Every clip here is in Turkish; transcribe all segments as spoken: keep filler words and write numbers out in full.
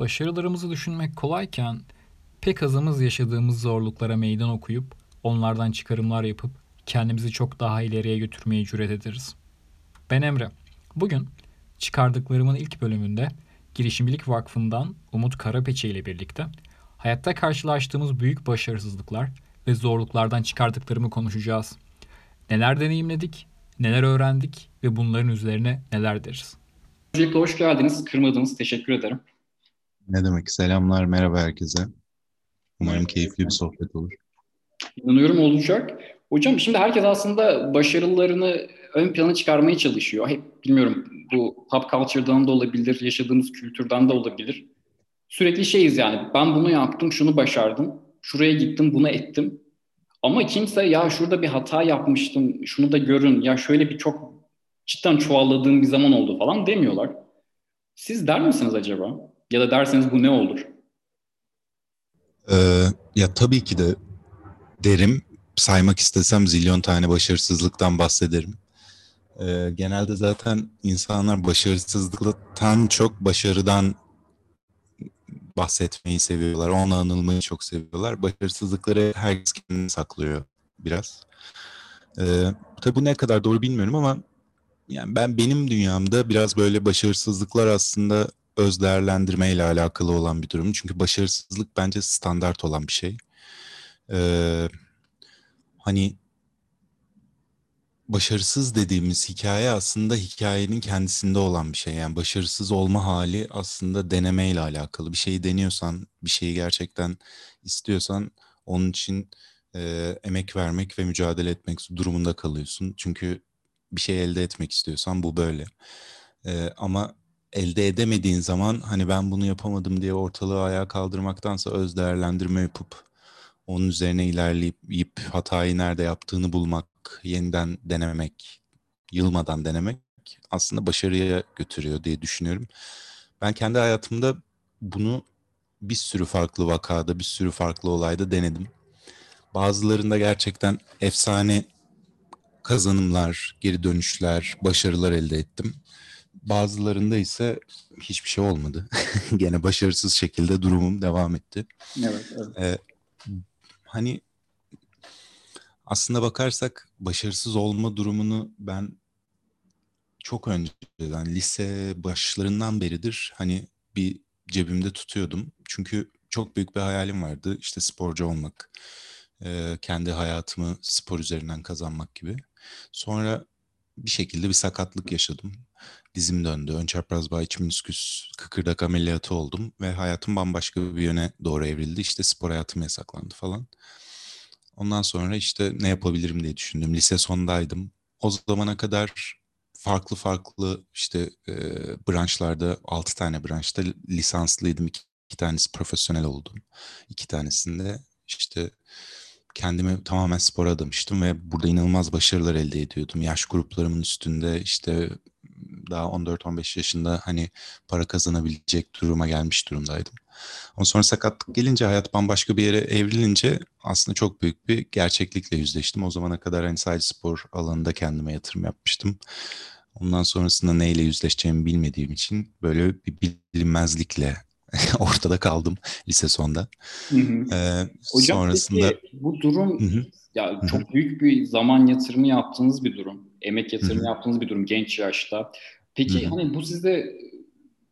Başarılarımızı düşünmek kolayken pek azımız yaşadığımız zorluklara meydan okuyup onlardan çıkarımlar yapıp kendimizi çok daha ileriye götürmeye cüret ederiz. Ben Emre. Bugün çıkardıklarımın ilk bölümünde Girişimcilik Vakfı'ndan Umut Karapiçe ile birlikte hayatta karşılaştığımız büyük başarısızlıklar ve zorluklardan çıkardıklarımı konuşacağız. Neler deneyimledik, neler öğrendik ve bunların üzerine neler deriz? Öncelikle hoş geldiniz, kırmadınız. Teşekkür ederim. Ne demek? Selamlar, merhaba herkese. Umarım keyifli bir sohbet olur. İnanıyorum olacak. Hocam şimdi herkes aslında başarılarını ön plana çıkarmaya çalışıyor. Hep bilmiyorum, bu pop culture'dan da olabilir, yaşadığımız kültürden de olabilir. Sürekli şeyiz yani, ben bunu yaptım, şunu başardım, şuraya gittim, bunu ettim. Ama kimse ya şurada bir hata yapmıştım, şunu da görün, ya şöyle bir çok cidden çuvalladığım bir zaman oldu falan demiyorlar. Siz der misiniz acaba? Ya da derseniz bu ne olur? Ee, ya tabii ki de derim. Saymak istesem zilyon tane başarısızlıktan bahsederim. Ee, genelde zaten insanlar başarısızlıktan çok başarıdan bahsetmeyi seviyorlar. Onunla anılmayı çok seviyorlar. Başarısızlıkları herkes kendini saklıyor biraz. Ee, tabii bu ne kadar doğru bilmiyorum ama yani ben benim dünyamda biraz böyle başarısızlıklar aslında öz değerlendirmeyle alakalı olan bir durum. Çünkü başarısızlık bence standart olan bir şey. Ee, hani başarısız dediğimiz hikaye aslında hikayenin kendisinde olan bir şey. Yani başarısız olma hali aslında denemeyle alakalı. Bir şeyi deniyorsan, bir şeyi gerçekten istiyorsan onun için e, emek vermek ve mücadele etmek durumunda kalıyorsun. Çünkü bir şey elde etmek istiyorsan bu böyle. E, ama elde edemediğin zaman hani ben bunu yapamadım diye ortalığı ayağa kaldırmaktansa öz değerlendirme yapıp onun üzerine ilerleyip hatayı nerede yaptığını bulmak, yeniden denemek, yılmadan denemek aslında başarıya götürüyor diye düşünüyorum. Ben kendi hayatımda bunu bir sürü farklı vakada, bir sürü farklı olayda denedim. Bazılarında gerçekten efsane kazanımlar, geri dönüşler, başarılar elde ettim. Bazılarında ise hiçbir şey olmadı. Gene başarısız şekilde durumum devam etti. Evet, evet. Ee, Hani aslında bakarsak başarısız olma durumunu ben çok önceden, lise başlarından beridir hani bir cebimde tutuyordum. Çünkü çok büyük bir hayalim vardı, işte sporcu olmak, kendi hayatımı spor üzerinden kazanmak gibi. Sonra bir şekilde bir sakatlık yaşadım. Dizim döndü, ön çapraz bağ iç menisküs kıkırdak ameliyatı oldum ve hayatım bambaşka bir yöne doğru evrildi. İşte spor hayatım yasaklandı falan. Ondan sonra işte ne yapabilirim diye düşündüm. Lise sondaydım. O zamana kadar farklı farklı işte e, branşlarda, altı tane branşta lisanslıydım. İki, iki tanesi profesyonel oldum. İki tanesinde işte kendimi tamamen spora adamıştım ve burada inanılmaz başarılar elde ediyordum. Yaş gruplarımın üstünde işte daha on dört on beş yaşında hani para kazanabilecek duruma gelmiş durumdaydım. Ondan sonra sakatlık gelince, hayat bambaşka bir yere evrilince aslında çok büyük bir gerçeklikle yüzleştim. O zamana kadar hani sadece spor alanında kendime yatırım yapmıştım. Ondan sonrasında neyle yüzleşeceğimi bilmediğim için böyle bir bilinmezlikle ortada kaldım lise sonda. Hı hı. Ee, Hocam sonrasında... peki bu durum hı hı. ya çok hı hı. büyük bir zaman yatırımı yaptığınız bir durum. Emek yatırımı hı hı. yaptığınız bir durum genç yaşta. Peki hı hı. hani bu sizde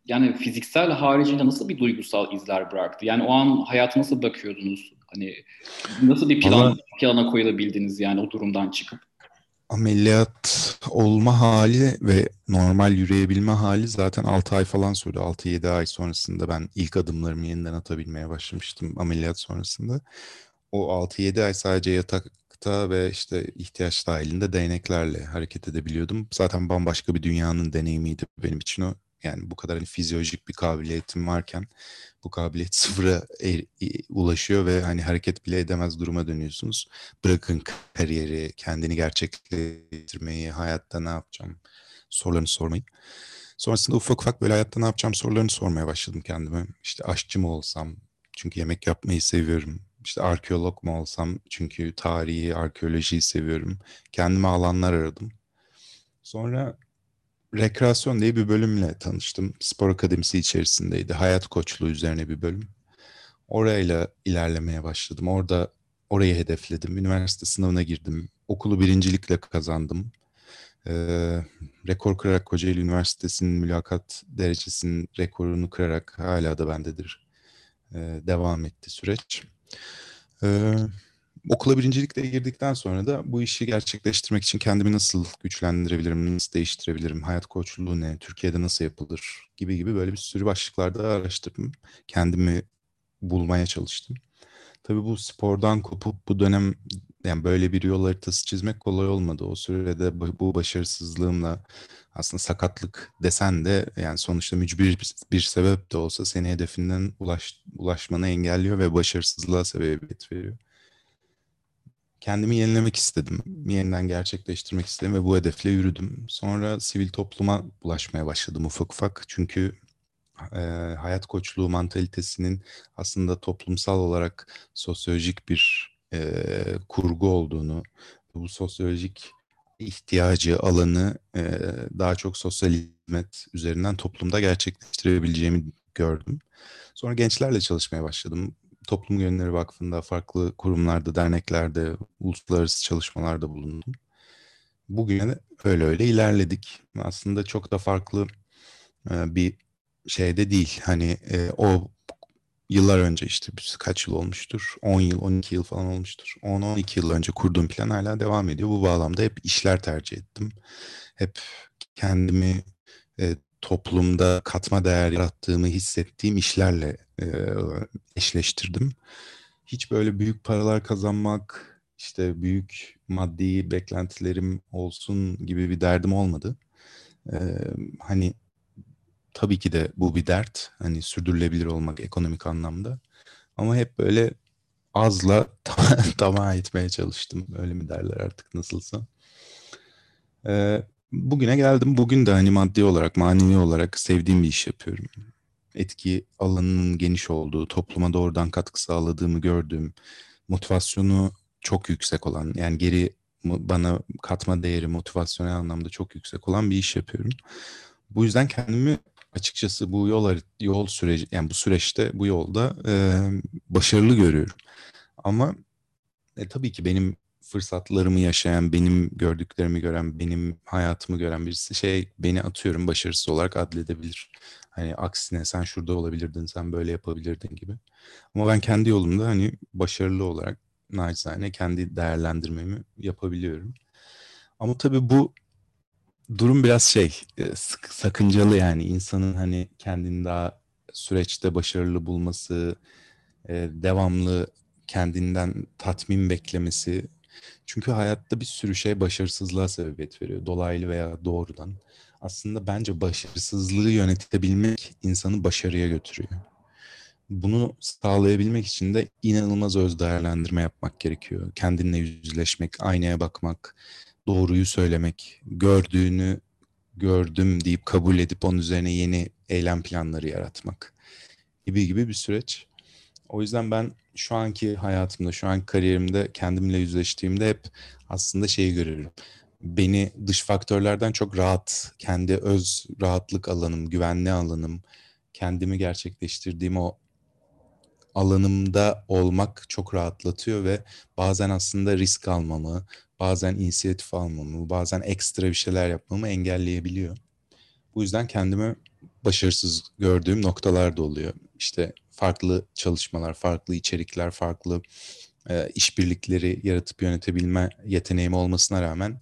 yani fiziksel haricinde nasıl bir duygusal izler bıraktı? Yani o an hayata nasıl bakıyordunuz? Hani nasıl bir plan, Ama... plana koyulabildiniz yani o durumdan çıkıp? Ameliyat olma hali ve normal yürüyebilme hali zaten altı ay falan sürdü. altı yedi ay sonrasında ben ilk adımlarımı yeniden atabilmeye başlamıştım ameliyat sonrasında. O altı yedi ay sadece yatakta ve işte ihtiyaç dahilinde değneklerle hareket edebiliyordum. Zaten bambaşka bir dünyanın deneyimiydi benim için o. Yani bu kadar hani fizyolojik bir kabiliyetim varken bu kabiliyet sıfıra er, ulaşıyor ve hani hareket bile edemez duruma dönüyorsunuz. Bırakın kariyeri, kendini gerçekleştirmeyi, hayatta ne yapacağım sorularını sormayı. Sonrasında ufak ufak böyle hayatta ne yapacağım sorularını sormaya başladım kendime. İşte aşçı mı olsam? Çünkü yemek yapmayı seviyorum. İşte arkeolog mu olsam? Çünkü tarihi, arkeolojiyi seviyorum. Kendime alanlar aradım. Sonra rekreasyon diye bir bölümle tanıştım. Spor akademisi içerisindeydi. Hayat koçluğu üzerine bir bölüm. Orayla ilerlemeye başladım. Orada orayı hedefledim. Üniversite sınavına girdim. Okulu birincilikle kazandım. Ee, rekor kırarak Kocaeli Üniversitesi'nin mülakat derecesinin rekorunu kırarak hala da bendedir. Ee, devam etti süreç. Ee, okula birincilikle girdikten sonra da bu işi gerçekleştirmek için kendimi nasıl güçlendirebilirim, nasıl değiştirebilirim, hayat koçluğu ne, Türkiye'de nasıl yapılır gibi gibi böyle bir sürü başlıklarda araştırdım. Kendimi bulmaya çalıştım. Tabii bu spordan kopup bu dönem yani böyle bir yol haritası çizmek kolay olmadı. O sürede bu başarısızlığımla aslında sakatlık desen de yani sonuçta mücbir bir sebep de olsa seni hedefinden ulaş, ulaşmanı engelliyor ve başarısızlığa sebebiyet veriyor. Kendimi yenilemek istedim. Yeniden gerçekleştirmek istedim ve bu hedefle yürüdüm. Sonra sivil topluma bulaşmaya başladım ufak ufak. Çünkü e, hayat koçluğu mantalitesinin aslında toplumsal olarak sosyolojik bir e, kurgu olduğunu, bu sosyolojik ihtiyacı, alanı e, daha çok sosyal hizmet üzerinden toplumda gerçekleştirebileceğimi gördüm. Sonra gençlerle çalışmaya başladım. Toplum Gönülleri Vakfı'nda, farklı kurumlarda, derneklerde, uluslararası çalışmalarda bulundum. Bugüne de öyle öyle ilerledik. Aslında çok da farklı bir şeyde değil. Hani o yıllar önce işte kaç yıl olmuştur? on yıl, on iki yıl falan olmuştur. on on iki yıl önce kurduğum plan hala devam ediyor. Bu bağlamda hep işler tercih ettim. Hep kendimi toplumda katma değer yarattığımı hissettiğim işlerle e, eşleştirdim. Hiç böyle büyük paralar kazanmak, işte büyük maddi beklentilerim olsun gibi bir derdim olmadı. E, hani tabii ki de bu bir dert. Hani sürdürülebilir olmak ekonomik anlamda. Ama hep böyle azla tamah etmeye çalıştım. Öyle mi derler artık nasılsa. Evet. Bugüne geldim. Bugün de hani maddi olarak, manevi olarak sevdiğim bir iş yapıyorum. Etki alanının geniş olduğu, topluma doğrudan katkı sağladığımı gördüğüm, motivasyonu çok yüksek olan, yani geri bana katma değeri motivasyonel anlamda çok yüksek olan bir iş yapıyorum. Bu yüzden kendimi açıkçası bu yol yol süreci, yani bu süreçte, bu yolda e, başarılı görüyorum. Ama e, tabii ki benim fırsatlarımı yaşayan, benim gördüklerimi gören, benim hayatımı gören birisi şey beni atıyorum başarısız olarak adledebilir. Hani aksine sen şurada olabilirdin, sen böyle yapabilirdin gibi. Ama ben kendi yolumda hani başarılı olarak naçizane kendi değerlendirmemi yapabiliyorum. Ama tabii bu durum biraz şey sakıncalı yani insanın hani kendini daha süreçte başarılı bulması, devamlı kendinden tatmin beklemesi. Çünkü hayatta bir sürü şey başarısızlığa sebebiyet veriyor. Dolaylı veya doğrudan. Aslında bence başarısızlığı yönetebilmek insanı başarıya götürüyor. Bunu sağlayabilmek için de inanılmaz öz değerlendirme yapmak gerekiyor. Kendinle yüzleşmek, aynaya bakmak, doğruyu söylemek, gördüğünü gördüm deyip kabul edip onun üzerine yeni eylem planları yaratmak gibi gibi bir süreç. O yüzden ben şu anki hayatımda, şu anki kariyerimde kendimle yüzleştiğimde hep aslında şeyi görüyorum. Beni dış faktörlerden çok rahat, kendi öz rahatlık alanım, güvenli alanım, kendimi gerçekleştirdiğim o alanımda olmak çok rahatlatıyor ve bazen aslında risk almamı, bazen inisiyatif almamı, bazen ekstra bir şeyler yapmamı engelleyebiliyor. Bu yüzden kendimi başarısız gördüğüm noktalar da oluyor. İşte farklı çalışmalar, farklı içerikler, farklı e, işbirlikleri yaratıp yönetebilme yeteneğim olmasına rağmen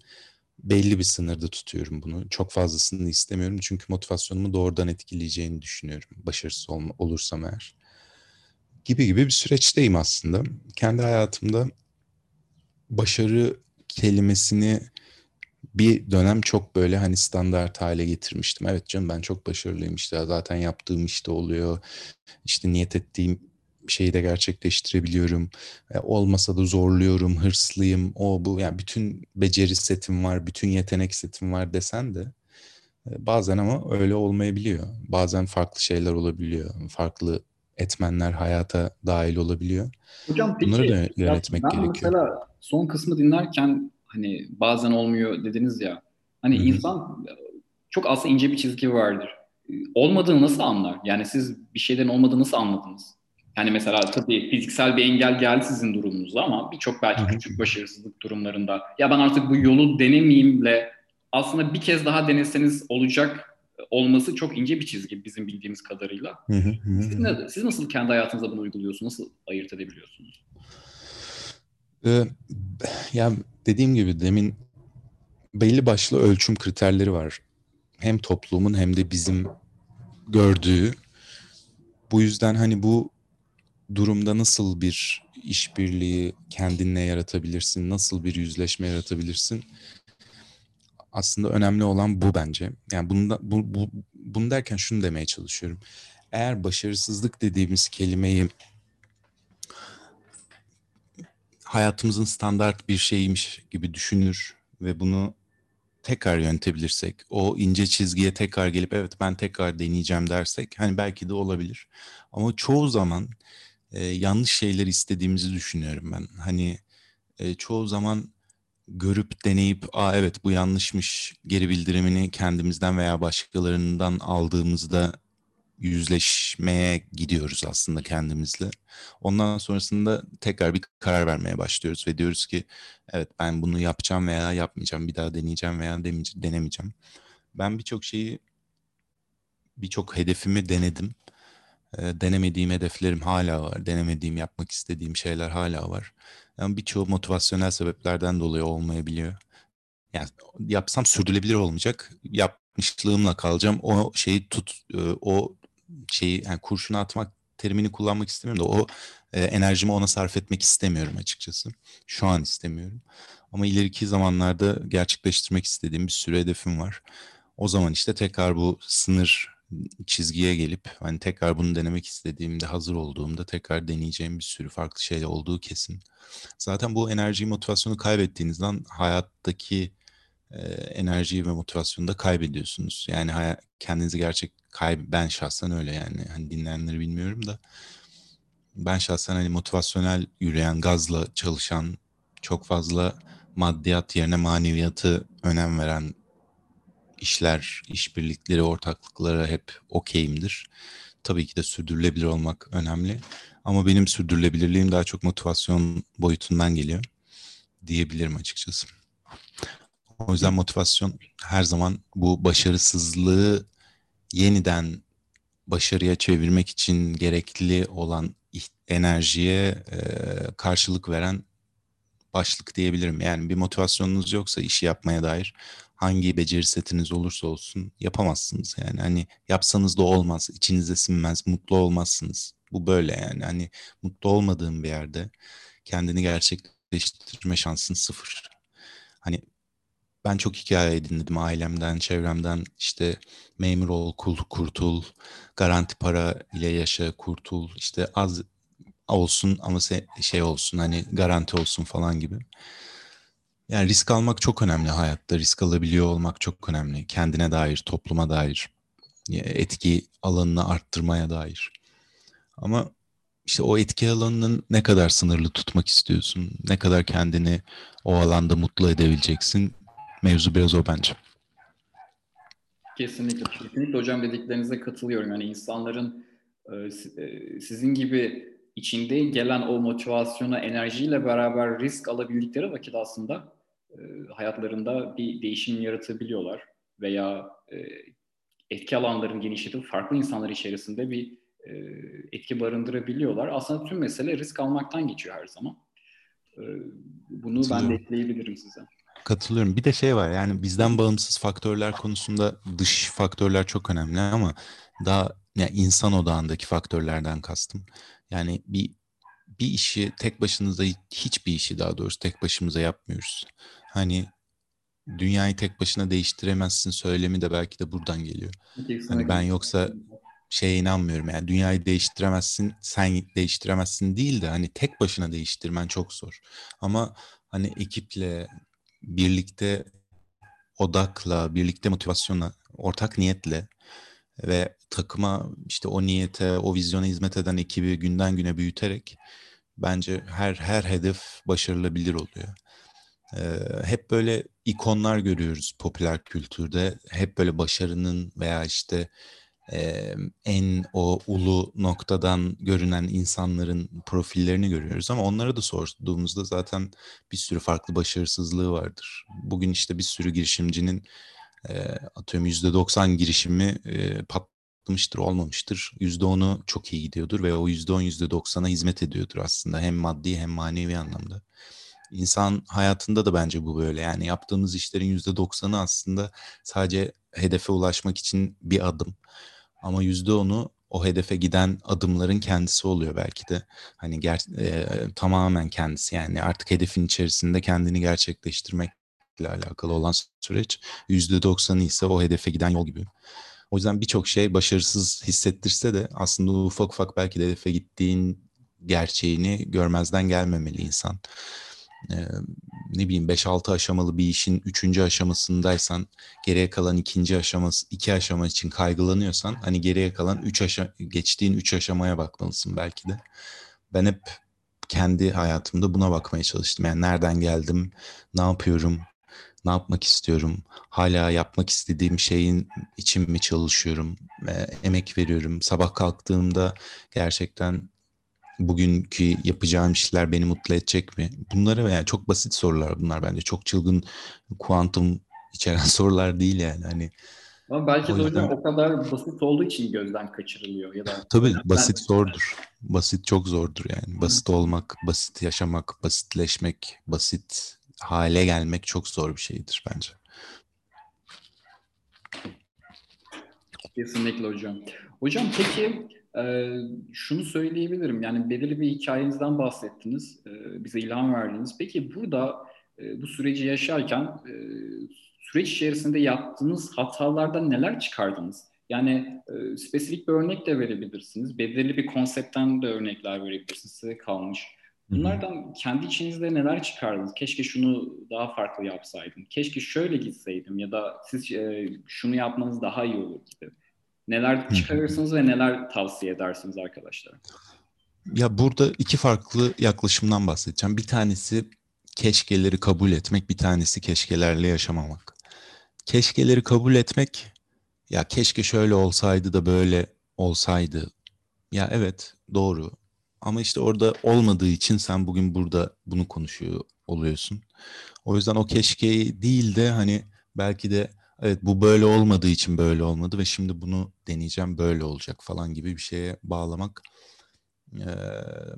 belli bir sınırda tutuyorum bunu. Çok fazlasını istemiyorum çünkü motivasyonumu doğrudan etkileyeceğini düşünüyorum. Başarısız ol, olursam eğer. Gibi gibi bir süreçteyim aslında. Kendi hayatımda başarı kelimesini bir dönem çok böyle hani standart hale getirmiştim. Evet canım ben çok başarılıyım işte zaten yaptığım işte oluyor. İşte niyet ettiğim şeyi de gerçekleştirebiliyorum. E, olmasa da zorluyorum, hırslıyım. O bu yani bütün beceri setim var, bütün yetenek setim var desen de e, bazen ama öyle olmayabiliyor. Bazen farklı şeyler olabiliyor. Farklı etmenler hayata dahil olabiliyor. Hocam peki, bunları da yönetmek ben gerekiyor. Mesela son kısmı dinlerken hani bazen olmuyor dediniz ya. Hani Hı-hı. insan çok aslında ince bir çizgi vardır. Olmadığını nasıl anlar? Yani siz bir şeyden olmadığını nasıl anladınız? Yani mesela tabii fiziksel bir engel geldi sizin durumunuzda ama birçok belki küçük başarısızlık durumlarında ya ben artık bu yolu denemeyeyimle aslında bir kez daha deneseniz olacak olması çok ince bir çizgi bizim bildiğimiz kadarıyla. Siz, ne, siz nasıl kendi hayatınızda bunu uyguluyorsunuz? Nasıl ayırt edebiliyorsunuz? Ee, yani dediğim gibi demin belli başlı ölçüm kriterleri var. Hem toplumun hem de bizim gördüğü. Bu yüzden hani bu durumda nasıl bir işbirliği kendinle yaratabilirsin, nasıl bir yüzleşme yaratabilirsin? Aslında önemli olan bu bence. Yani bunu, bu, bu, bunu derken şunu demeye çalışıyorum. Eğer başarısızlık dediğimiz kelimeyi hayatımızın standart bir şeymiş gibi düşünür ve bunu tekrar yönetebilirsek, o ince çizgiye tekrar gelip evet ben tekrar deneyeceğim dersek, hani belki de olabilir. Ama çoğu zaman e, yanlış şeyler istediğimizi düşünüyorum ben. Hani e, çoğu zaman görüp deneyip aa evet bu yanlışmış geri bildirimini kendimizden veya başkalarından aldığımızda yüzleşmeye gidiyoruz aslında kendimizle. Ondan sonrasında tekrar bir karar vermeye başlıyoruz ve diyoruz ki evet ben bunu yapacağım veya yapmayacağım, bir daha deneyeceğim veya denemeyeceğim. Ben birçok şeyi, birçok hedefimi denedim. E, denemediğim hedeflerim hala var. Denemediğim, yapmak istediğim şeyler hala var. Yani birçoğu motivasyonel sebeplerden dolayı olmayabiliyor. Yani yapsam sürdürülebilir olmayacak. Yapmışlığımla kalacağım. O şeyi tut, o şeyi yani kurşuna atmak terimini kullanmak istemiyorum da o e, enerjimi ona sarf etmek istemiyorum açıkçası. Şu an istemiyorum. Ama ileriki zamanlarda gerçekleştirmek istediğim bir sürü hedefim var. O zaman işte tekrar bu sınır çizgiye gelip hani tekrar bunu denemek istediğimde, hazır olduğumda tekrar deneyeceğim bir sürü farklı şeyle olduğu kesin. Zaten bu enerjiyi, motivasyonu kaybettiğinizden hayattaki e, enerjiyi ve motivasyonu da kaybediyorsunuz. Yani hay- kendinizi gerçek kay- ben şahsen öyle yani hani dinleyenleri bilmiyorum da ben şahsen hani motivasyonel yürüyen, gazla çalışan, çok fazla maddiyat yerine maneviyatı önem veren İşler, işbirlikleri, ortaklıklara hep okeyimdir. Tabii ki de sürdürülebilir olmak önemli. Ama benim sürdürülebilirliğim daha çok motivasyon boyutundan geliyor diyebilirim açıkçası. O yüzden motivasyon her zaman bu başarısızlığı yeniden başarıya çevirmek için gerekli olan enerjiye karşılık veren başlık diyebilirim. Yani bir motivasyonunuz yoksa işi yapmaya dair hangi beceri setiniz olursa olsun yapamazsınız yani. Hani yapsanız da olmaz, içinize sinmez, mutlu olmazsınız. Bu böyle yani. Hani mutlu olmadığın bir yerde kendini gerçekleştirme şansın sıfır. Hani ben çok hikaye edindim ailemden, çevremden. İşte memur ol, kul, kurtul, garanti para ile yaşa, kurtul. İşte az olsun ama şey olsun, hani garanti olsun falan gibi. Yani risk almak çok önemli hayatta. Risk alabiliyor olmak çok önemli. Kendine dair, topluma dair, etki alanını arttırmaya dair. Ama işte o etki alanını ne kadar sınırlı tutmak istiyorsun? Ne kadar kendini o alanda mutlu edebileceksin? Mevzu biraz o bence. Kesinlikle. Kesinlikle hocam, dediklerinize katılıyorum. Yani insanların sizin gibi İçinde gelen o motivasyona, enerjiyle beraber risk alabildikleri vakit aslında e, hayatlarında bir değişim yaratabiliyorlar veya e, etki alanlarının genişletip farklı insanlar içerisinde bir e, etki barındırabiliyorlar. Aslında tüm mesele risk almaktan geçiyor her zaman. E, bunu ben de ekleyebilirim size. Katılıyorum. Bir de şey var, yani bizden bağımsız faktörler konusunda dış faktörler çok önemli ama daha yani insan odağındaki faktörlerden kastım. Yani bir bir işi tek başınıza, hiçbir işi daha doğrusu tek başımıza yapmıyoruz. Hani dünyayı tek başına değiştiremezsin söylemi de belki de buradan geliyor. Hani ben yoksa şeye inanmıyorum yani dünyayı değiştiremezsin, sen değiştiremezsin değil de hani tek başına değiştirmen çok zor. Ama hani ekiple, birlikte odakla, birlikte motivasyonla, ortak niyetle ve takıma, işte o niyete, o vizyona hizmet eden ekibi günden güne büyüterek bence her her hedef başarılabilir oluyor. hep böyle ikonlar görüyoruz popüler kültürde. Hep böyle başarının veya işte Ee, en o ulu noktadan görünen insanların profillerini görüyoruz ama onlara da sorduğumuzda zaten bir sürü farklı başarısızlığı vardır. Bugün işte bir sürü girişimcinin e, atıyorum yüzde doksan girişimi e, patlamıştır, olmamıştır. yüzde onu çok iyi gidiyordur ve o yüzde on, yüzde doksana hizmet ediyordur aslında, hem maddi hem manevi anlamda. İnsan hayatında da bence bu böyle. Yani yaptığımız işlerin yüzde doksanı aslında sadece hedefe ulaşmak için bir adım. Ama yüzde onu o hedefe giden adımların kendisi oluyor belki de. Hani ger- e, tamamen kendisi, yani artık hedefin içerisinde kendini gerçekleştirmekle alakalı olan süreç. Yüzde doksanı ise o hedefe giden yol gibi. O yüzden birçok şey başarısız hissettirse de aslında ufak ufak belki de hedefe gittiğin gerçeğini görmezden gelmemeli insan. E, ne bileyim beş altı aşamalı bir işin üçüncü aşamasındaysan, geriye kalan ikinci aşaması, iki aşama için kaygılanıyorsan, hani geriye kalan üç aşama, geçtiğin üç aşamaya bakmalısın belki de. Ben hep kendi hayatımda buna bakmaya çalıştım. Yani nereden geldim, ne yapıyorum, ne yapmak istiyorum, hala yapmak istediğim şeyin için mi çalışıyorum, e, emek veriyorum, sabah kalktığımda gerçekten bugünkü yapacağım işler beni mutlu edecek mi? Bunları veya yani çok basit sorular bunlar bence. Çok çılgın, kuantum içeren sorular değil yani. Hani ama belki o de yüzden... o kadar basit olduğu için gözden kaçırılıyor. Ya da tabii yani basit ben... zordur. Basit çok zordur yani. Basit Hı. olmak, basit yaşamak, basitleşmek, basit hale gelmek çok zor bir şeydir bence. Kesinlikle hocam. Hocam peki... Ee, şunu söyleyebilirim, yani belirli bir hikayenizden bahsettiniz, ee, bize ilham verdiniz. Peki burada e, bu süreci yaşarken e, süreç içerisinde yaptığınız hatalardan neler çıkardınız? Yani e, spesifik bir örnek de verebilirsiniz, belirli bir konseptten de örnekler verebilirsiniz, size kalmış. Bunlardan kendi içinizde neler çıkardınız? Keşke şunu daha farklı yapsaydım, keşke şöyle gitseydim ya da siz e, şunu yapmanız daha iyi olur gibi. Neler çıkarırsınız ve neler tavsiye edersiniz arkadaşlar? Ya burada iki farklı yaklaşımdan bahsedeceğim. Bir tanesi keşkeleri kabul etmek, bir tanesi keşkelerle yaşamamak. Keşkeleri kabul etmek, ya keşke şöyle olsaydı da böyle olsaydı. Ya evet, doğru. Ama işte orada olmadığı için sen bugün burada bunu konuşuyor oluyorsun. O yüzden o keşkeyi değil de hani belki de evet bu böyle olmadığı için böyle olmadı ve şimdi bunu deneyeceğim böyle olacak falan gibi bir şeye bağlamak e,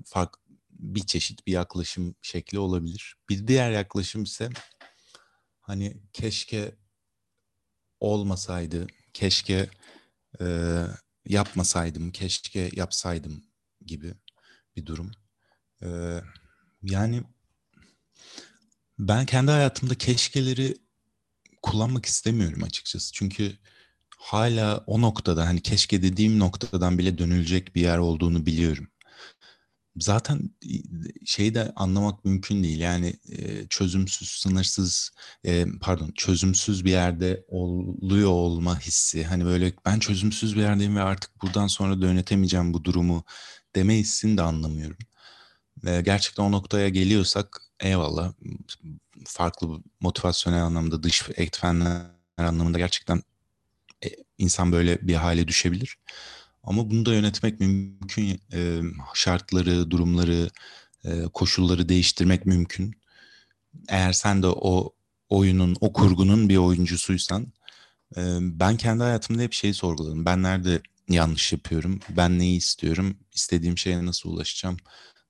fark, bir çeşit bir yaklaşım şekli olabilir. Bir diğer yaklaşım ise hani keşke olmasaydı, keşke e, yapmasaydım, keşke yapsaydım gibi bir durum. E, yani ben kendi hayatımda keşkeleri kullanmak istemiyorum açıkçası. Çünkü hala o noktada, hani keşke dediğim noktadan bile dönülecek bir yer olduğunu biliyorum. Zaten şeyi de anlamak mümkün değil. Yani çözümsüz, sınırsız, pardon çözümsüz bir yerde oluyor olma hissi. Hani böyle ben çözümsüz bir yerdeyim ve artık buradan sonra da yönetemeyeceğim bu durumu deme hissini de anlamıyorum. Gerçekten o noktaya geliyorsak eyvallah, farklı motivasyonel anlamda, dış etkenler anlamında gerçekten insan böyle bir hale düşebilir. Ama bunu da yönetmek mümkün, şartları, durumları, koşulları değiştirmek mümkün. Eğer sen de o oyunun, o kurgunun bir oyuncusuysan, ben kendi hayatımda hep şeyi sorguladım. Ben nerede yanlış yapıyorum, ben neyi istiyorum, istediğim şeye nasıl ulaşacağım,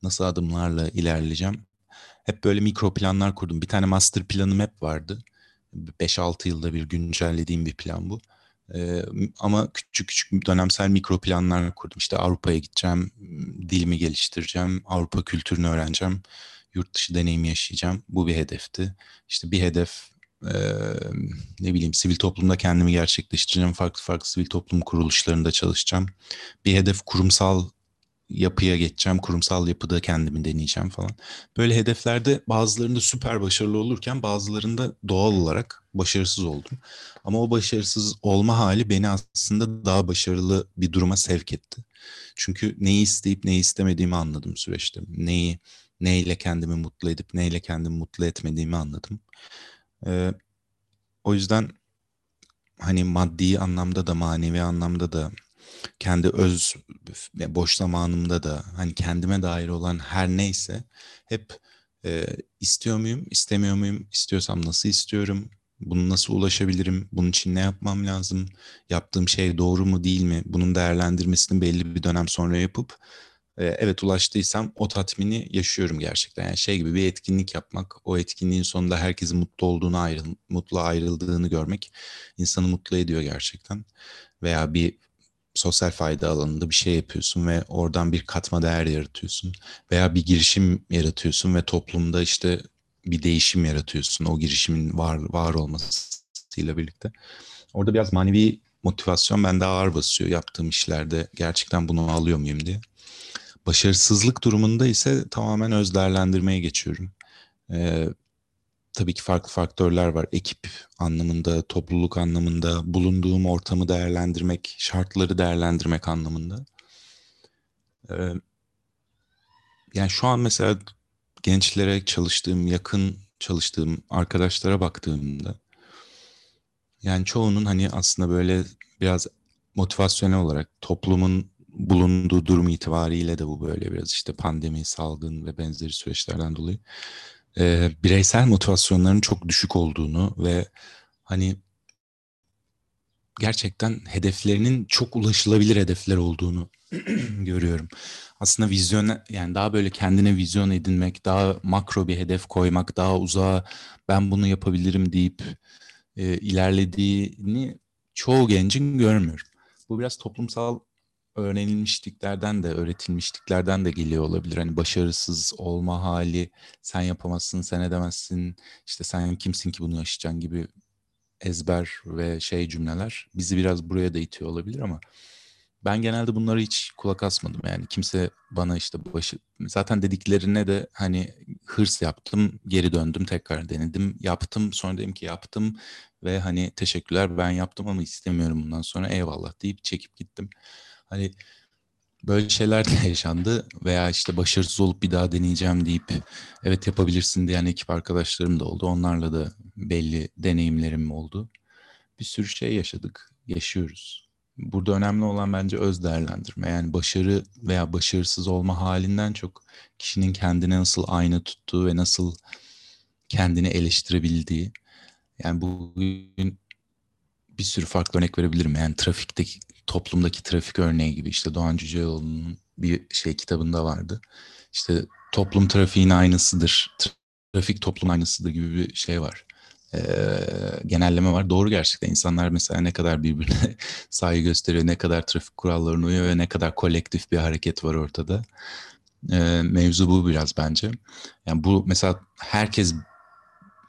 nasıl adımlarla ilerleyeceğim. Hep böyle mikro planlar kurdum. Bir tane master planım hep vardı. beş altı yılda bir güncellediğim bir plan bu. Ee, ama küçük küçük dönemsel mikro planlar kurdum. İşte Avrupa'ya gideceğim, dilimi geliştireceğim, Avrupa kültürünü öğreneceğim, yurt dışı deneyimi yaşayacağım. Bu bir hedefti. İşte bir hedef, e, ne bileyim sivil toplumda kendimi gerçekleştireceğim. Farklı farklı sivil toplum kuruluşlarında çalışacağım. Bir hedef kurumsal yapıya geçeceğim, kurumsal yapıda kendimi deneyeceğim falan. Böyle hedeflerde bazılarında süper başarılı olurken bazılarında doğal olarak başarısız oldum. Ama o başarısız olma hali beni aslında daha başarılı bir duruma sevk etti. Çünkü neyi isteyip neyi istemediğimi anladım süreçte. Neyi neyle kendimi mutlu edip neyle kendimi mutlu etmediğimi anladım. Ee, o yüzden hani maddi anlamda da manevi anlamda da kendi öz boş zamanımda da hani kendime dair olan her neyse hep e, istiyor muyum, istemiyor muyum, istiyorsam nasıl istiyorum, bunu nasıl ulaşabilirim, bunun için ne yapmam lazım, yaptığım şey doğru mu değil mi, bunun değerlendirmesini belli bir dönem sonra yapıp e, evet ulaştıysam o tatmini yaşıyorum gerçekten. Yani şey gibi bir etkinlik yapmak, o etkinliğin sonunda herkesin mutlu olduğunu ayrıl, mutlu ayrıldığını görmek insanı mutlu ediyor gerçekten. Veya bir sosyal fayda alanında bir şey yapıyorsun ve oradan bir katma değer yaratıyorsun. Veya bir girişim yaratıyorsun ve toplumda işte bir değişim yaratıyorsun. O girişimin var, var olmasıyla birlikte. Orada biraz manevi motivasyon bende ağır basıyor yaptığım işlerde. Gerçekten bunu alıyor muyum diye. Başarısızlık durumunda ise tamamen öz değerlendirmeye geçiyorum. Ee, tabii ki farklı faktörler var. Ekip anlamında, topluluk anlamında, bulunduğum ortamı değerlendirmek, şartları değerlendirmek anlamında. Ee, yani şu an mesela gençlere çalıştığım, yakın çalıştığım arkadaşlara baktığımda yani çoğunun hani aslında böyle biraz motivasyonel olarak toplumun bulunduğu durum itibariyle de bu böyle biraz işte pandemi, salgın ve benzeri süreçlerden dolayı e, bireysel motivasyonların çok düşük olduğunu ve hani gerçekten hedeflerinin çok ulaşılabilir hedefler olduğunu görüyorum. Aslında vizyon, yani daha böyle kendine vizyon edinmek, daha makro bir hedef koymak, daha uzağa ben bunu yapabilirim deyip e, ilerlediğini çoğu gencin görmüyorum. Bu biraz toplumsal öğrenilmişliklerden de, öğretilmişliklerden de geliyor olabilir. Hani başarısız olma hali, sen yapamazsın, sen edemezsin, işte sen kimsin ki bunu aşacaksın gibi ezber ve şey cümleler bizi biraz buraya da itiyor olabilir ama ben genelde bunlara hiç kulak asmadım. Yani kimse bana işte başı... Zaten dediklerine de hani hırs yaptım, geri döndüm, tekrar denedim, yaptım. Sonra dedim ki yaptım ve hani teşekkürler ben yaptım ama istemiyorum bundan sonra eyvallah deyip çekip gittim. Hani böyle şeyler de yaşandı veya işte başarısız olup bir daha deneyeceğim deyip evet yapabilirsin diyen ekip arkadaşlarım da oldu. Onlarla da belli deneyimlerim oldu. Bir sürü şey yaşadık, yaşıyoruz. Burada önemli olan bence öz değerlendirme. Yani başarı veya başarısız olma halinden çok kişinin kendine nasıl ayna tuttuğu ve nasıl kendini eleştirebildiği. Yani bugün bir sürü farklı örnek verebilirim. Yani trafikteki, toplumdaki trafik örneği gibi işte Doğan Cüceloğlu'nun bir şey kitabında vardı. İşte toplum trafiğin aynasıdır, trafik toplum aynasıdır gibi bir şey var. Genelleme var. Doğru gerçekten. İnsanlar mesela ne kadar birbirine saygı gösteriyor, ne kadar trafik kurallarına uyuyor ve ne kadar kolektif bir hareket var ortada. Mevzu bu biraz bence. Yani bu mesela herkes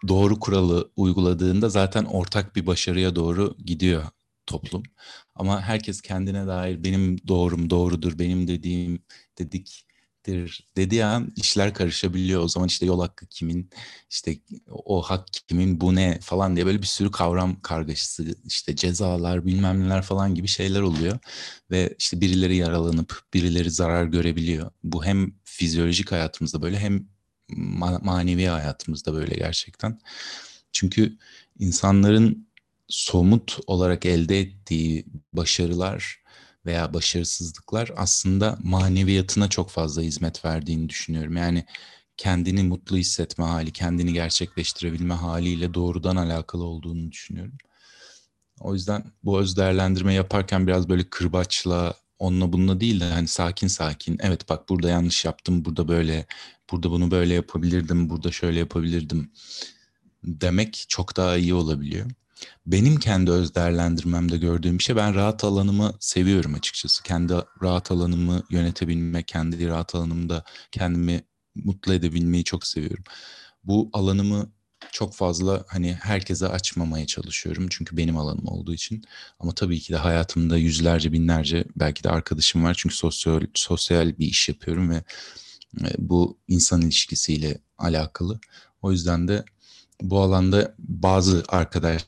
doğru kuralı uyguladığında zaten ortak bir başarıya doğru gidiyor toplum. Ama herkes kendine dair benim doğrum doğrudur, benim dediğim dedik dediği an işler karışabiliyor. O zaman işte yol hakkı kimin, işte o hak kimin, bu ne falan diye böyle bir sürü kavram kargaşası, işte cezalar bilmem neler falan gibi şeyler oluyor. Ve işte birileri yaralanıp birileri zarar görebiliyor. Bu hem fizyolojik hayatımızda böyle hem ma- manevi hayatımızda böyle gerçekten. Çünkü insanların somut olarak elde ettiği başarılar veya başarısızlıklar aslında maneviyatına çok fazla hizmet verdiğini düşünüyorum. Yani kendini mutlu hissetme hali, kendini gerçekleştirebilme haliyle doğrudan alakalı olduğunu düşünüyorum. O yüzden bu öz değerlendirme yaparken biraz böyle kırbaçla, onunla bununla değil de hani sakin sakin, evet bak burada yanlış yaptım, burada böyle, burada bunu böyle yapabilirdim, burada şöyle yapabilirdim demek çok daha iyi olabiliyor. Benim kendi öz değerlendirmemde gördüğüm bir şey, ben rahat alanımı seviyorum açıkçası. Kendi rahat alanımı yönetebilme, kendi rahat alanımda kendimi mutlu edebilmeyi çok seviyorum. Bu alanımı çok fazla hani herkese açmamaya çalışıyorum. Çünkü benim alanım olduğu için. Ama tabii ki de hayatımda yüzlerce, binlerce belki de arkadaşım var. Çünkü sosyal, sosyal bir iş yapıyorum ve bu insan ilişkisiyle alakalı. O yüzden de bu alanda bazı arkadaş,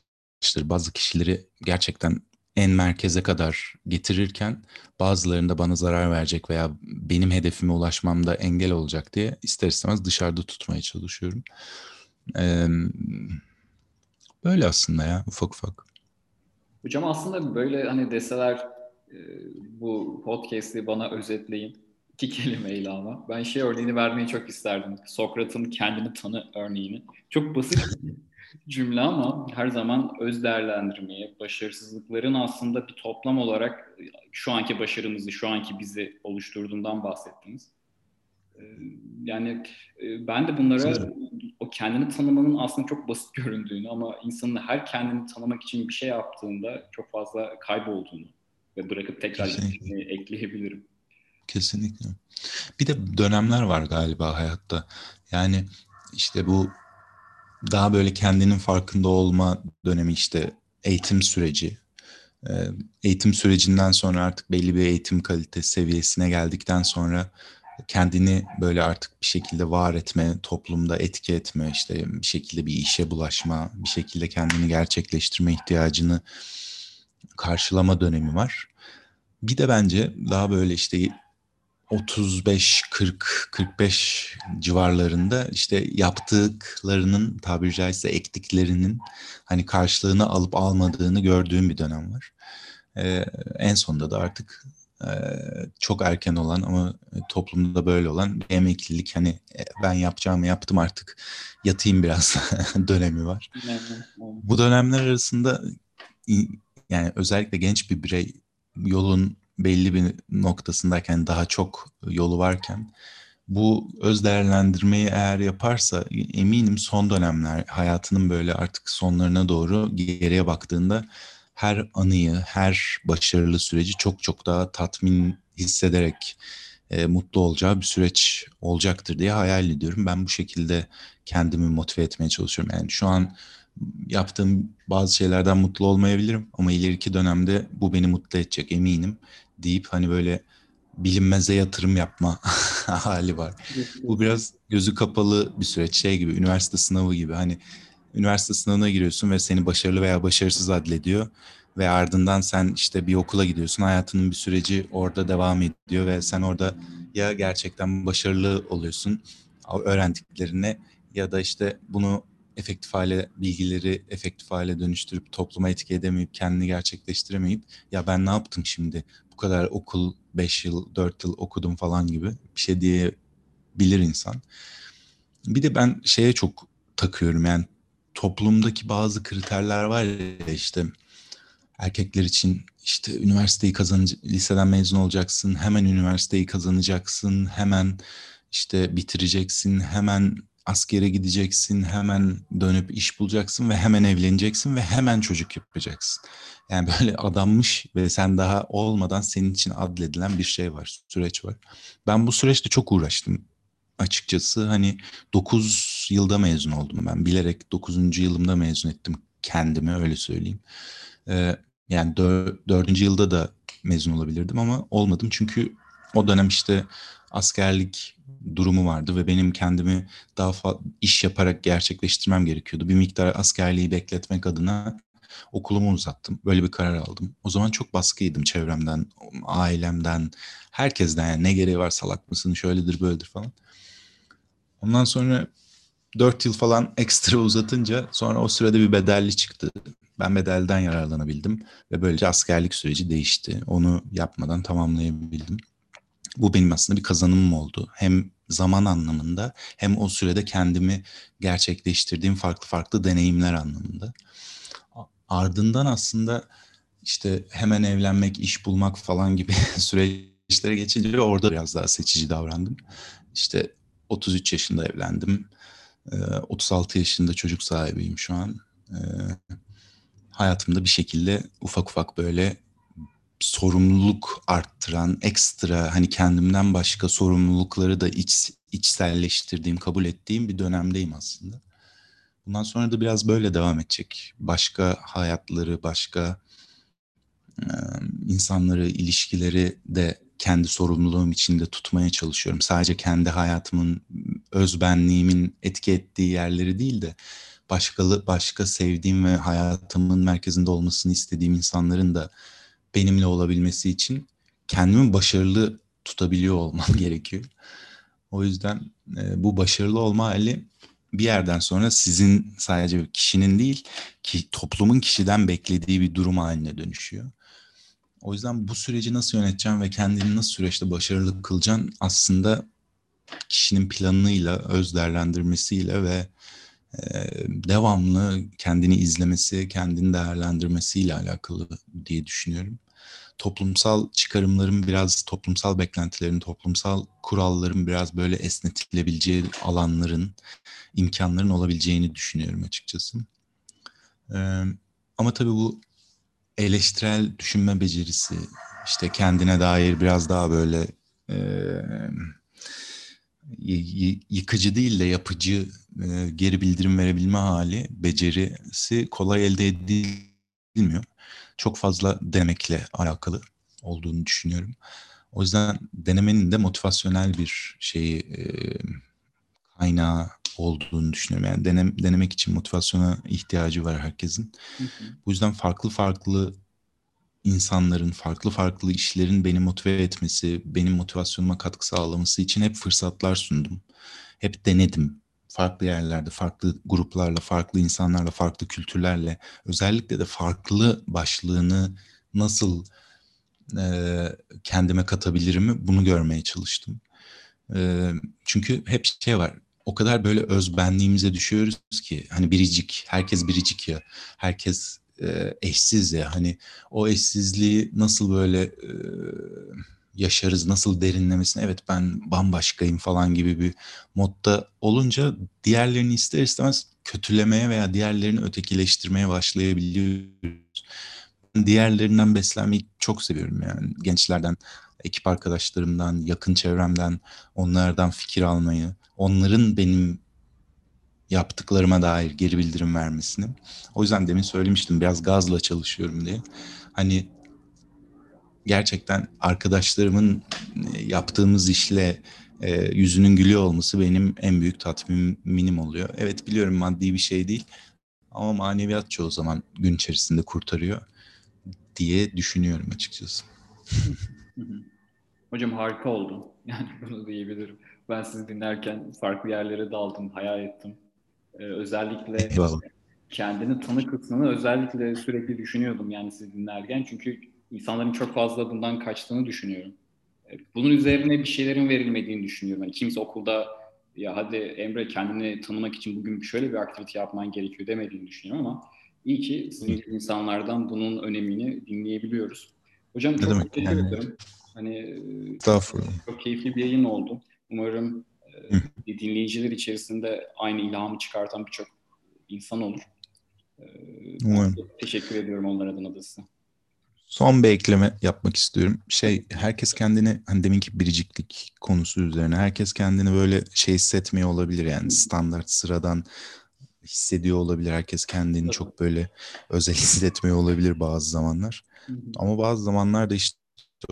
bazı kişileri gerçekten en merkeze kadar getirirken bazılarında bana zarar verecek veya benim hedefime ulaşmamda engel olacak diye ister istemez dışarıda tutmaya çalışıyorum. Ee, böyle aslında ya, ufak ufak. Hocam aslında böyle hani deseler bu podcast'i bana özetleyin iki kelimeyle, ama ben şey örneğini vermeyi çok isterdim. Sokrat'ın kendini tanı örneğini. Çok basit cümle ama her zaman öz değerlendirmeye, başarısızlıkların aslında bir toplam olarak şu anki başarımızı, şu anki bizi oluşturduğundan bahsettiniz. Yani ben de bunlara o kendini tanımanın aslında çok basit göründüğünü ama insanın her kendini tanımak için bir şey yaptığında çok fazla kaybolduğunu ve bırakıp tekrar kendini ekleyebilirim. Kesinlikle. Bir de dönemler var galiba hayatta. Yani işte bu daha böyle kendinin farkında olma dönemi, işte eğitim süreci. Eğitim sürecinden sonra artık belli bir eğitim kalitesi seviyesine geldikten sonra kendini böyle artık bir şekilde var etme, toplumda etki etme, işte bir şekilde bir işe bulaşma, bir şekilde kendini gerçekleştirme ihtiyacını karşılama dönemi var. Bir de bence daha böyle işte otuz beş kırk kırk beş civarlarında işte yaptıklarının, tabiri caizse ektiklerinin hani karşılığını alıp almadığını gördüğüm bir dönem var. Ee, en sonunda da artık e, çok erken olan ama toplumda böyle olan emeklilik, hani ben yapacağımı yaptım artık yatayım biraz dönemi var. Bu dönemler arasında yani özellikle genç bir birey yolun belli bir noktasındayken, daha çok yolu varken bu öz değerlendirmeyi eğer yaparsa eminim son dönemler, hayatının böyle artık sonlarına doğru geriye baktığında her anıyı, her başarılı süreci çok çok daha tatmin hissederek e, mutlu olacağı bir süreç olacaktır diye hayal ediyorum. Ben bu şekilde kendimi motive etmeye çalışıyorum. Yani şu an yaptığım bazı şeylerden mutlu olmayabilirim ama ileriki dönemde bu beni mutlu edecek eminim deyip hani böyle bilinmeze yatırım yapma hali var. Bu biraz gözü kapalı bir süreç, şey gibi, üniversite sınavı gibi. Hani üniversite sınavına giriyorsun ve seni başarılı veya başarısız adlediyor ve ardından sen işte bir okula gidiyorsun, hayatının bir süreci orada devam ediyor ve sen orada ya gerçekten başarılı oluyorsun öğrendiklerine ya da işte bunu efektif hale, bilgileri efektif hale dönüştürüp topluma etki edemeyip kendini gerçekleştiremeyip ya ben ne yaptım şimdi, bu kadar okul beş yıl dört yıl okudum falan gibi bir şey diyebilir insan. Bir de ben şeye çok takıyorum, yani toplumdaki bazı kriterler var ya, işte erkekler için işte üniversiteyi kazanacaksın, liseden mezun olacaksın, hemen üniversiteyi kazanacaksın, hemen işte bitireceksin, hemen askere gideceksin, hemen dönüp iş bulacaksın ve hemen evleneceksin ve hemen çocuk yapacaksın. Yani böyle adanmış ve sen daha olmadan senin için adledilen bir şey var, süreç var. Ben bu süreçte çok uğraştım açıkçası. Hani dokuz yılda mezun oldum ben. Bilerek dokuzuncu yılımda mezun ettim kendimi, öyle söyleyeyim. Ee, yani dördüncü yılda da mezun olabilirdim ama olmadım. Çünkü o dönem işte askerlik durumu vardı ve benim kendimi daha fazla iş yaparak gerçekleştirmem gerekiyordu. Bir miktar askerliği bekletmek adına okulumu uzattım. Böyle bir karar aldım. O zaman çok baskıydım çevremden, ailemden, herkesten. Yani ne gereği var, salak mısın, şöyledir, böyledir falan. Ondan sonra dört yıl falan ekstra uzatınca sonra o sürede bir bedelli çıktı. Ben bedelden yararlanabildim ve böylece askerlik süreci değişti. Onu yapmadan tamamlayabildim. Bu benim aslında bir kazanımım oldu. Hem zaman anlamında hem o sürede kendimi gerçekleştirdiğim farklı farklı deneyimler anlamında. Ardından aslında işte hemen evlenmek, iş bulmak falan gibi süreçlere geçince orada biraz daha seçici davrandım. İşte otuz üç yaşında evlendim. otuz altı yaşında çocuk sahibiyim şu an. Hayatımda bir şekilde ufak ufak böyle sorumluluk arttıran, ekstra hani kendimden başka sorumlulukları da iç, içselleştirdiğim, kabul ettiğim bir dönemdeyim aslında. Bundan sonra da biraz böyle devam edecek. Başka hayatları, başka e, insanları, ilişkileri de kendi sorumluluğum içinde tutmaya çalışıyorum. Sadece kendi hayatımın, öz benliğimin etki ettiği yerleri değil de başkalı, başka sevdiğim ve hayatımın merkezinde olmasını istediğim insanların da benimle olabilmesi için kendimi başarılı tutabiliyor olmam gerekiyor. O yüzden e, bu başarılı olma hali bir yerden sonra sizin, sadece kişinin değil ki, toplumun kişiden beklediği bir durum haline dönüşüyor. O yüzden bu süreci nasıl yöneteceğim ve kendini nasıl süreçte başarılı kılacaksın, aslında kişinin planıyla, öz değerlendirmesiyle ve e, devamlı kendini izlemesi, kendini değerlendirmesiyle alakalı diye düşünüyorum. Toplumsal çıkarımların biraz, toplumsal beklentilerin, toplumsal kuralların biraz böyle esnetilebileceği alanların, imkanların olabileceğini düşünüyorum açıkçası. Ee, ama tabii bu eleştirel düşünme becerisi, işte kendine dair biraz daha böyle e, yıkıcı değil de yapıcı e, geri bildirim verebilme hali, becerisi kolay elde edilmiyor. Çok fazla denemekle alakalı olduğunu düşünüyorum. O yüzden denemenin de motivasyonel bir şeyi, e, kaynağı olduğunu düşünüyorum. Yani denem, denemek için motivasyona ihtiyacı var herkesin. Hı hı. Bu yüzden farklı farklı insanların, farklı farklı işlerin beni motive etmesi, benim motivasyonuma katkı sağlaması için hep fırsatlar sundum. Hep denedim. Farklı yerlerde, farklı gruplarla, farklı insanlarla, farklı kültürlerle, özellikle de farklı başlığını nasıl e, kendime katabilirim, bunu görmeye çalıştım. E, çünkü hep şey var, o kadar böyle özbenliğimize düşüyoruz ki, hani biricik, herkes biricik ya, herkes e, eşsiz ya, hani o eşsizliği nasıl böyle e, yaşarız, nasıl derinlemesine, evet ben bambaşkayım falan gibi bir modda olunca diğerlerini ister istemez kötülemeye veya diğerlerini ötekileştirmeye başlayabiliyoruz. Diğerlerinden beslenmeyi çok seviyorum yani. Gençlerden, ekip arkadaşlarımdan, yakın çevremden, onlardan fikir almayı, onların benim yaptıklarıma dair geri bildirim vermesini. O yüzden demin söylemiştim, biraz gazla çalışıyorum diye. Hani gerçekten arkadaşlarımın yaptığımız işle e, yüzünün gülüyor olması benim en büyük tatminim oluyor. Evet biliyorum maddi bir şey değil ama maneviyat çoğu zaman gün içerisinde kurtarıyor diye düşünüyorum açıkçası. Hocam harika oldun. Yani bunu diyebilirim. Ben sizi dinlerken farklı yerlere daldım, hayal ettim. Ee, özellikle Eyvallah. Kendini tanı kısmını özellikle sürekli düşünüyordum yani sizi dinlerken. Çünkü İnsanların çok fazla bundan kaçtığını düşünüyorum. Bunun üzerine bir şeylerin verilmediğini düşünüyorum. Yani kimse okulda ya hadi Emre kendini tanımak için bugün şöyle bir aktivite yapman gerekiyor demediğini düşünüyorum ama iyi ki sizin gibi insanlardan bunun önemini dinleyebiliyoruz. Hocam çok demek, teşekkür yani. ederim. Hani çok, çok keyifli bir yayın oldu. Umarım e, dinleyiciler içerisinde aynı ilhamı çıkartan birçok insan olur. E, Umarım. Teşekkür ediyorum onların adına da size. Son bir ekleme yapmak istiyorum. Şey, herkes kendini, hani deminki biriciklik konusu üzerine, herkes kendini böyle şey hissetmiyor olabilir yani, standart, sıradan hissediyor olabilir. Herkes kendini çok böyle özel hissetmiyor olabilir bazı zamanlar. Ama bazı zamanlar da işte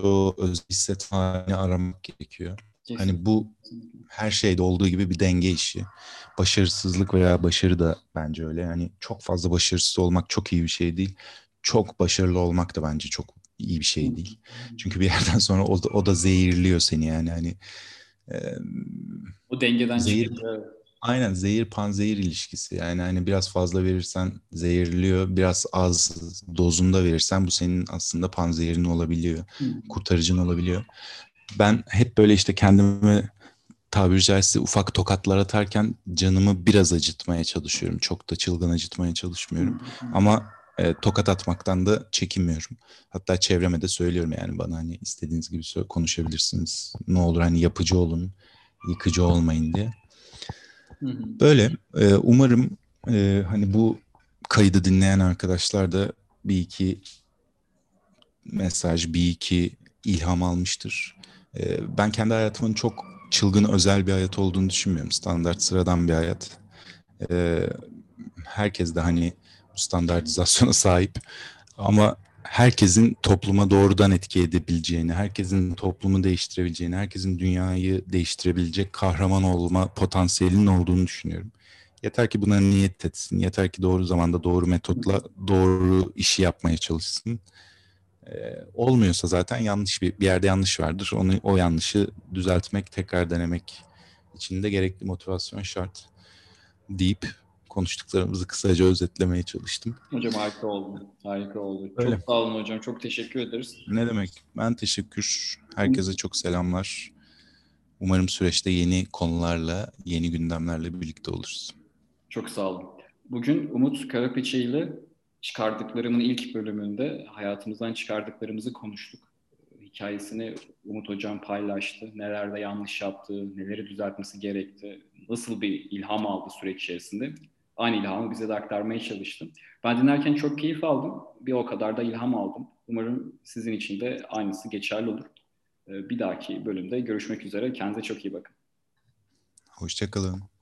o özel hissetme halini aramak gerekiyor. Hani bu her şeyde olduğu gibi bir denge işi. Başarısızlık veya başarı da bence öyle. Yani çok fazla başarısız olmak çok iyi bir şey değil. Çok başarılı olmak da bence çok iyi bir şey değil. Çünkü bir yerden sonra o da, o da zehirliyor seni yani. Hani, e, o dengeden zehir, aynen zehir panzehir ilişkisi. Yani hani biraz fazla verirsen zehirliyor, biraz az dozunda verirsen bu senin aslında panzehirin olabiliyor, hı. kurtarıcın olabiliyor. Ben hep böyle işte kendimi tabiri caizse ufak tokatlar atarken canımı biraz acıtmaya çalışıyorum. Çok da çılgın acıtmaya çalışmıyorum. Hı hı. Ama tokat atmaktan da çekinmiyorum. Hatta çevreme de söylüyorum yani, bana hani istediğiniz gibi konuşabilirsiniz. Ne olur hani yapıcı olun, yıkıcı olmayın diye. Böyle umarım hani bu kaydı dinleyen arkadaşlar da bir iki mesaj, bir iki ilham almıştır. Ben kendi hayatımın çok çılgın, özel bir hayat olduğunu düşünmüyorum. Standart, sıradan bir hayat. Herkes de hani standartizasyona sahip ama herkesin topluma doğrudan etki edebileceğini, herkesin toplumu değiştirebileceğini, herkesin dünyayı değiştirebilecek kahraman olma potansiyelinin olduğunu düşünüyorum. Yeter ki buna niyet etsin. Yeter ki doğru zamanda doğru metotla doğru işi yapmaya çalışsın. Ee, olmuyorsa zaten yanlış bir, bir yerde yanlış vardır. Onu, o yanlışı düzeltmek, tekrar denemek için de gerekli motivasyon şart deyip konuştuklarımızı kısaca özetlemeye çalıştım. Hocam harika oldu. Harika oldu. Öyle. Çok sağ olun hocam. Çok teşekkür ederiz. Ne demek? Ben teşekkür. Herkese çok selamlar. Umarım süreçte yeni konularla, yeni gündemlerle birlikte oluruz. Çok sağ olun. Bugün Umut Karapiçe ile Çıkardıklarımın ilk bölümünde hayatımızdan çıkardıklarımızı konuştuk. Hikayesini Umut hocam paylaştı. Nelerde yanlış yaptığı, neleri düzeltmesi gerekti, nasıl bir ilham aldı süreç içerisinde. Aynı ilhamı bize de aktarmaya çalıştım. Ben dinlerken çok keyif aldım. Bir o kadar da ilham aldım. Umarım sizin için de aynısı geçerli olur. Bir dahaki bölümde görüşmek üzere. Kendinize çok iyi bakın. Hoşça kalın.